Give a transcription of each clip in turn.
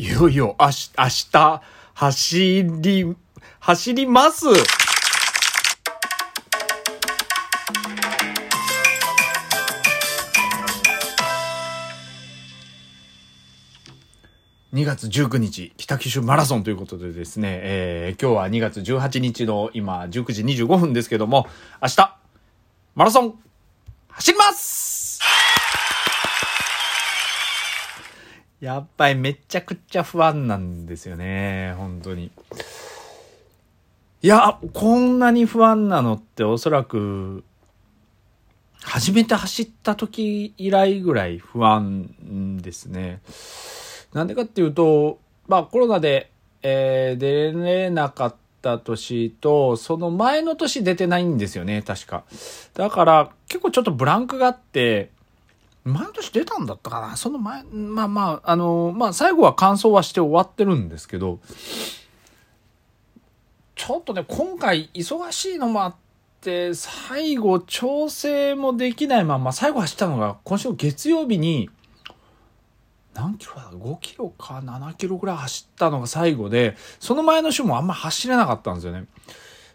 いよいよ明日走ります。2月19日北九州マラソンということでですね、今日は2月18日の今19時25分ですけども、明日マラソン走ります。やっぱりめちゃくちゃ不安なんですよね、本当に。いや、こんなに不安なのっておそらく初めて走った時以来ぐらい不安ですね。なんでかっていうと、コロナで、出れなかった年と、その前の年出てないんですよね、確か。だから、結構ちょっとブランクがあって、前の年出たんだったかな、その前、最後は完走はして終わってるんですけど、ちょっとね、今回忙しいのもあって、最後調整もできないまま、最後走ったのが今週月曜日に、何キロだ、5キロか7キロぐらい走ったのが最後で、その前の週もあんま走れなかったんですよね。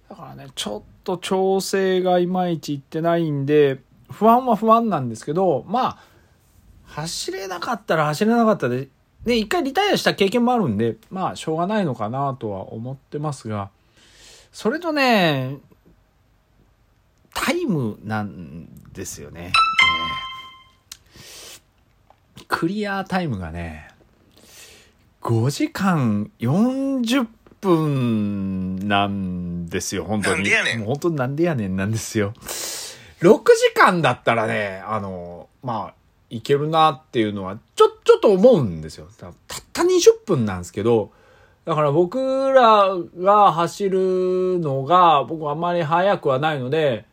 だからね、ちょっと調整がいまいちいってないんで、不安は不安なんですけど、走れなかったら走れなかったで、ね、一回リタイアした経験もあるんで、しょうがないのかなとは思ってますが、それとね、タイムなんですよね。クリアタイムがね、5時間40分なんですよ、本当に。もう本当になんでやねんなんですよ。6時間だったらね、いけるなっていうのは、ちょっと思うんですよ。たった20分なんですけど、だから僕らが走るのが、僕あんまり速くはないので、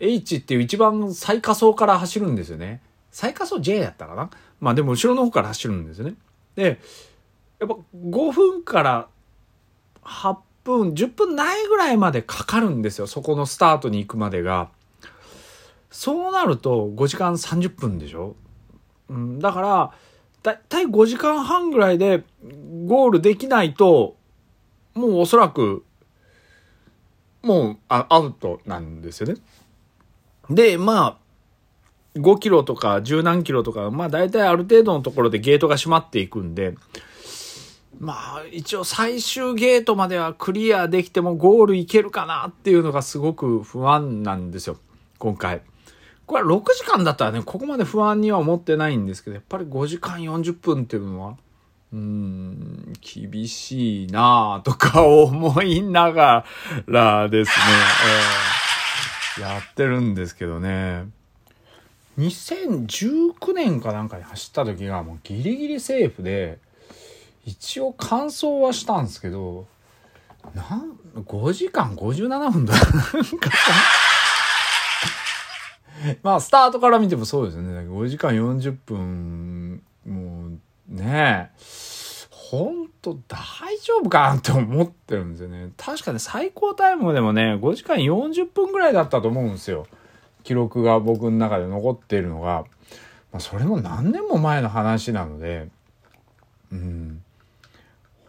H っていう一番最下層から走るんですよね。最下層 J だったかな。でも後ろの方から走るんですよね。で、やっぱ5分から8分、10分ないぐらいまでかかるんですよ、そこのスタートに行くまでが。そうなると5時間30分でしょ。だから、だいたい5時間半ぐらいでゴールできないと、もうおそらく、アウトなんですよね。で、5キロとか10何キロとか、大体ある程度のところでゲートが閉まっていくんで、一応最終ゲートまではクリアできてもゴールいけるかなっていうのがすごく不安なんですよ、今回。これは6時間だったらね、ここまで不安には思ってないんですけど、やっぱり5時間40分っていうのは、厳しいなぁとか思いながらですね、やってるんですけどね。2019年かなんかに走った時がもうギリギリセーフで、一応完走はしたんですけど、5時間57分だスタートから見てもそうですよね。5時間40分、もうね、ほんと大丈夫かなって思ってるんですよね。確かね、最高タイムでもね、5時間40分ぐらいだったと思うんですよ、記録が僕の中で残っているのが。それも何年も前の話なので、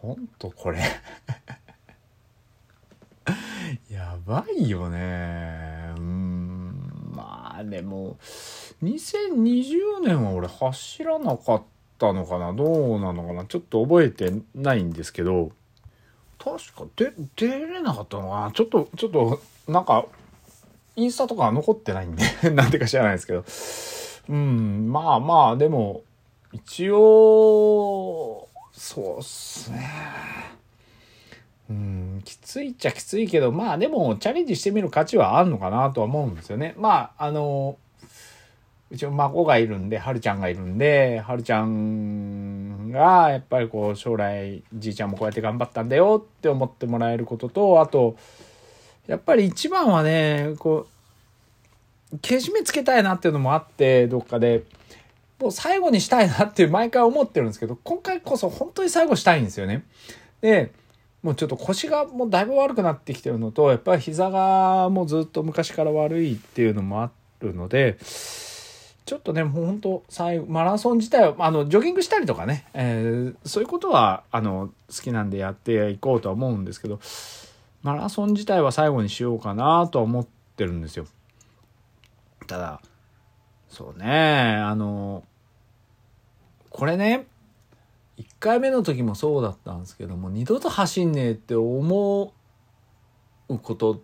ほんとこれやばいよね。でも2020年は俺走らなかったのかな、どうなのかな、ちょっと覚えてないんですけど、確か出れなかったのかな。ちょっとなんかインスタとかは残ってないんで、なんてか知らないですけど。でも、一応、そうっすね。きついっちゃきついけど、でも、チャレンジしてみる価値はあるのかなとは思うんですよね。うちの孫がいるんで、はるちゃんがいるんで、はるちゃんが、やっぱりこう、将来、じいちゃんもこうやって頑張ったんだよって思ってもらえることと、あと、やっぱり一番はね、こう、けじめつけたいなっていうのもあって、どっかで、もう最後にしたいなって毎回思ってるんですけど、今回こそ本当に最後したいんですよね。で、もうちょっと腰がもうだいぶ悪くなってきてるのと、やっぱり膝がもうずっと昔から悪いっていうのもあるので、ちょっとね、もう本当最後マラソン自体はジョギングしたりとかね、そういうことは好きなんでやっていこうとは思うんですけど、マラソン自体は最後にしようかなとは思ってるんですよ。ただそうね、これね、1回目の時もそうだったんですけども、二度と走んねえって思うことっ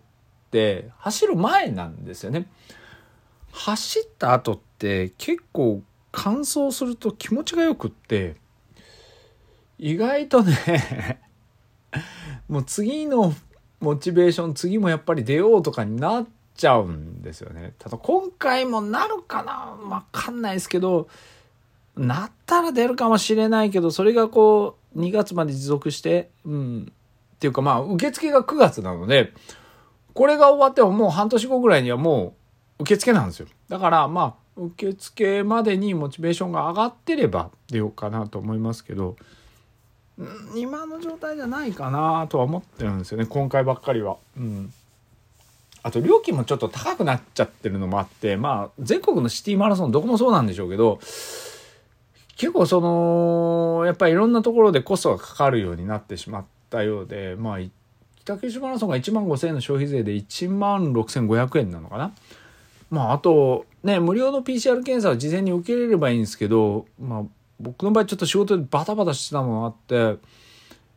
て走る前なんですよね。走った後って結構乾燥すると気持ちがよくって、意外とねもう次のモチベーション、次もやっぱり出ようとかになっちゃうんですよね。ただ今回もなるかな、わかんないですけど、なったら出るかもしれないけど、それがこう2月まで持続して、っていうか受付が9月なので、これが終わってももう半年後ぐらいにはもう受付なんですよ。だから受付までにモチベーションが上がってれば出ようかなと思いますけど、今の状態じゃないかなとは思ってるんですよね、今回ばっかりは。あと料金もちょっと高くなっちゃってるのもあって、全国のシティマラソンどこもそうなんでしょうけど、結構やっぱりいろんなところでコストがかかるようになってしまったようで、北九州マラソンが15,000円の消費税で16,500円なのかな。あとね、無料の PCR 検査を事前に受けれればいいんですけど、僕の場合ちょっと仕事でバタバタしてたのがあって、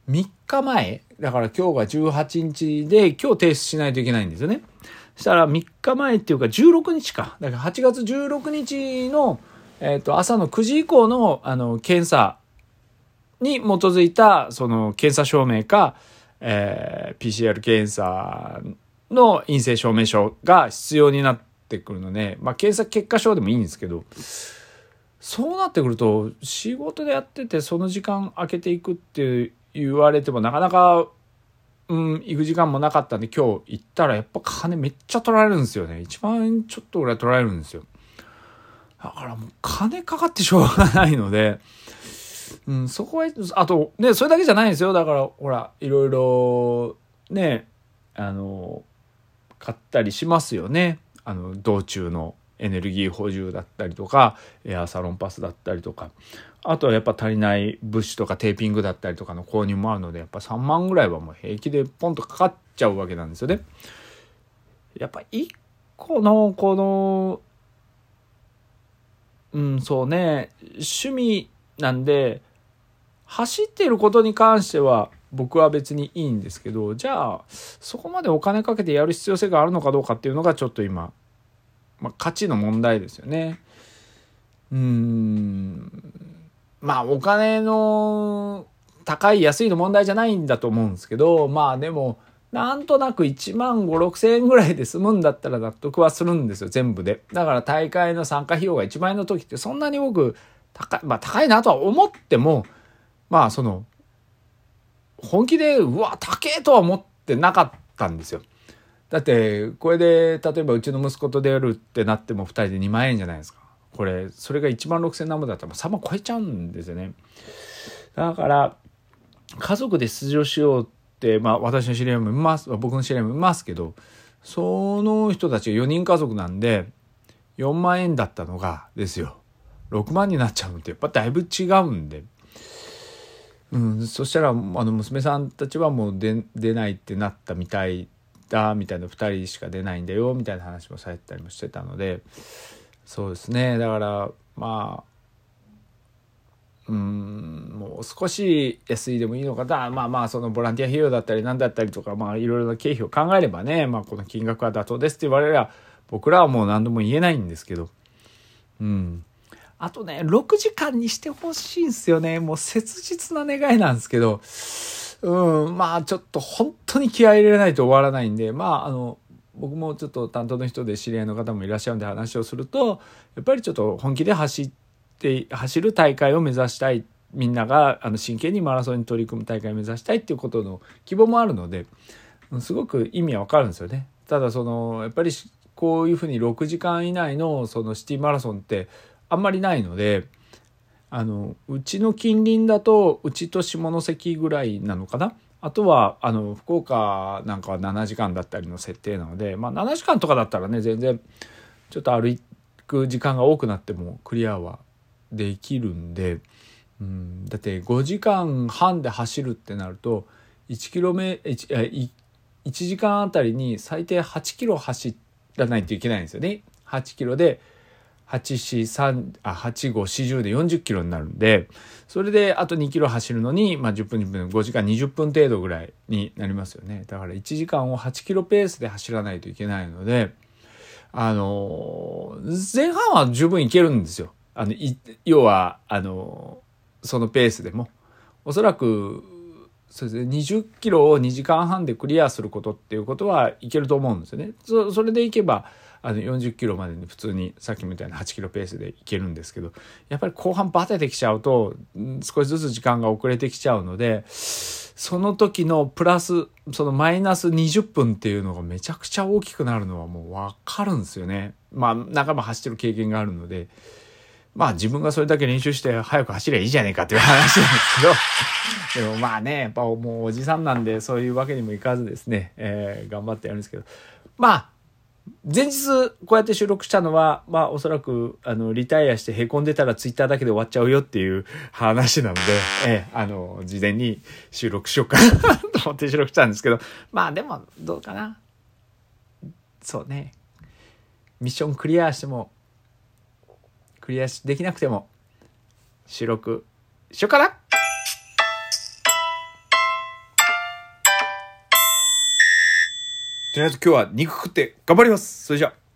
3日前、だから今日が18日で、今日提出しないといけないんですよね。そしたら3日前っていうか16日か。だから8月16日の、朝の9時以降の、検査に基づいた、検査証明か、PCR 検査の陰性証明書が必要になってくるので、検査結果証でもいいんですけど、そうなってくると仕事でやっててその時間空けていくって言われてもなかなか、行く時間もなかったんで、今日行ったらやっぱ金めっちゃ取られるんですよね。1万円ちょっとぐらい取られるんですよ。だからもう金かかってしょうがないので、そこはあとね、それだけじゃないんですよ。だからほら、いろいろね、買ったりしますよね。道中のエネルギー補充だったりとか、エアサロンパスだったりとか、あとはやっぱ足りない物資とかテーピングだったりとかの購入もあるので、やっぱ3万ぐらいはもう平気でポンとかかっちゃうわけなんですよね。やっぱ1個のこのそうね、趣味なんで走ってることに関しては僕は別にいいんですけど、じゃあそこまでお金かけてやる必要性があるのかどうかっていうのがちょっと今、価値の問題ですよね。お金の高い安いの問題じゃないんだと思うんですけど、でもなんとなく15,000〜16,000円ぐらいで済むんだったら納得はするんですよ、全部で。だから大会の参加費用が1万円の時ってそんなに僕高いなとは思っても、本気でうわ高えとは思ってなかったんですよ。だってこれで例えばうちの息子と出るってなっても2人で2万円じゃないですか。これそれが16,000円なんぼだったら3万超えちゃうんですよね。だから家族で出場しようって、私の知り合いもいます、僕の知り合いもいますけど、その人たちが4人家族なんで4万円だったのがですよ、6万になっちゃうのってやっぱだいぶ違うんで、そしたら娘さんたちはもう出ないってなったみたいだみたいな、2人しか出ないんだよみたいな話もされたりもしてたので、そうですね。だからもう少し安いでもいいのかな。ボランティア費用だったり何だったりとか、いろいろな経費を考えればね、この金額は妥当ですって言われれば僕らはもう何度も言えないんですけど、あとね、6時間にしてほしいんですよね。もう切実な願いなんですけど、ちょっと本当に気合い入れないと終わらないんで、僕もちょっと担当の人で知り合いの方もいらっしゃるんで話をすると、やっぱりちょっと本気で走る大会を目指したい、みんなが真剣にマラソンに取り組む大会を目指したいっていうことの希望もあるので、すごく意味はわかるんですよね。ただやっぱりこういうふうに6時間以内のシティマラソンってあんまりないので、うちの近隣だとうちと下関ぐらいなのかな。あとは福岡なんかは7時間だったりの設定なので、7時間とかだったらね、全然ちょっと歩く時間が多くなってもクリアはできるんで、だって5時間半で走るってなると1時間あたりに最低8キロ走らないといけないんですよね。8キロで8、5、40で40キロになるんで、それであと2キロ走るのに、10分2分5時間20分程度ぐらいになりますよね。だから1時間を8キロペースで走らないといけないので、前半は十分いけるんですよ。要はそのペースでもおそらくそうですね、20キロを2時間半でクリアすることっていうことはいけると思うんですよね。それでいけば40キロまでに普通にさっきみたいな8キロペースでいけるんですけど、やっぱり後半バテてきちゃうと少しずつ時間が遅れてきちゃうので、その時のプラスそのマイナス20分っていうのがめちゃくちゃ大きくなるのはもう分かるんですよね。仲間走ってる経験があるので、自分がそれだけ練習して早く走りゃいいじゃねえかっていう話なんですけど、でもやっぱもうおじさんなんでそういうわけにもいかずですね、頑張ってやるんですけど、前日こうやって収録したのは、おそらくリタイアしてへこんでたらツイッターだけで終わっちゃうよっていう話なので、事前に収録しようかなと思って収録したんですけど、でもどうかな、そうね、ミッションクリアしてもクリアできなくても収録しようかな。とりあえず今日は肉食って頑張ります。それじゃあ。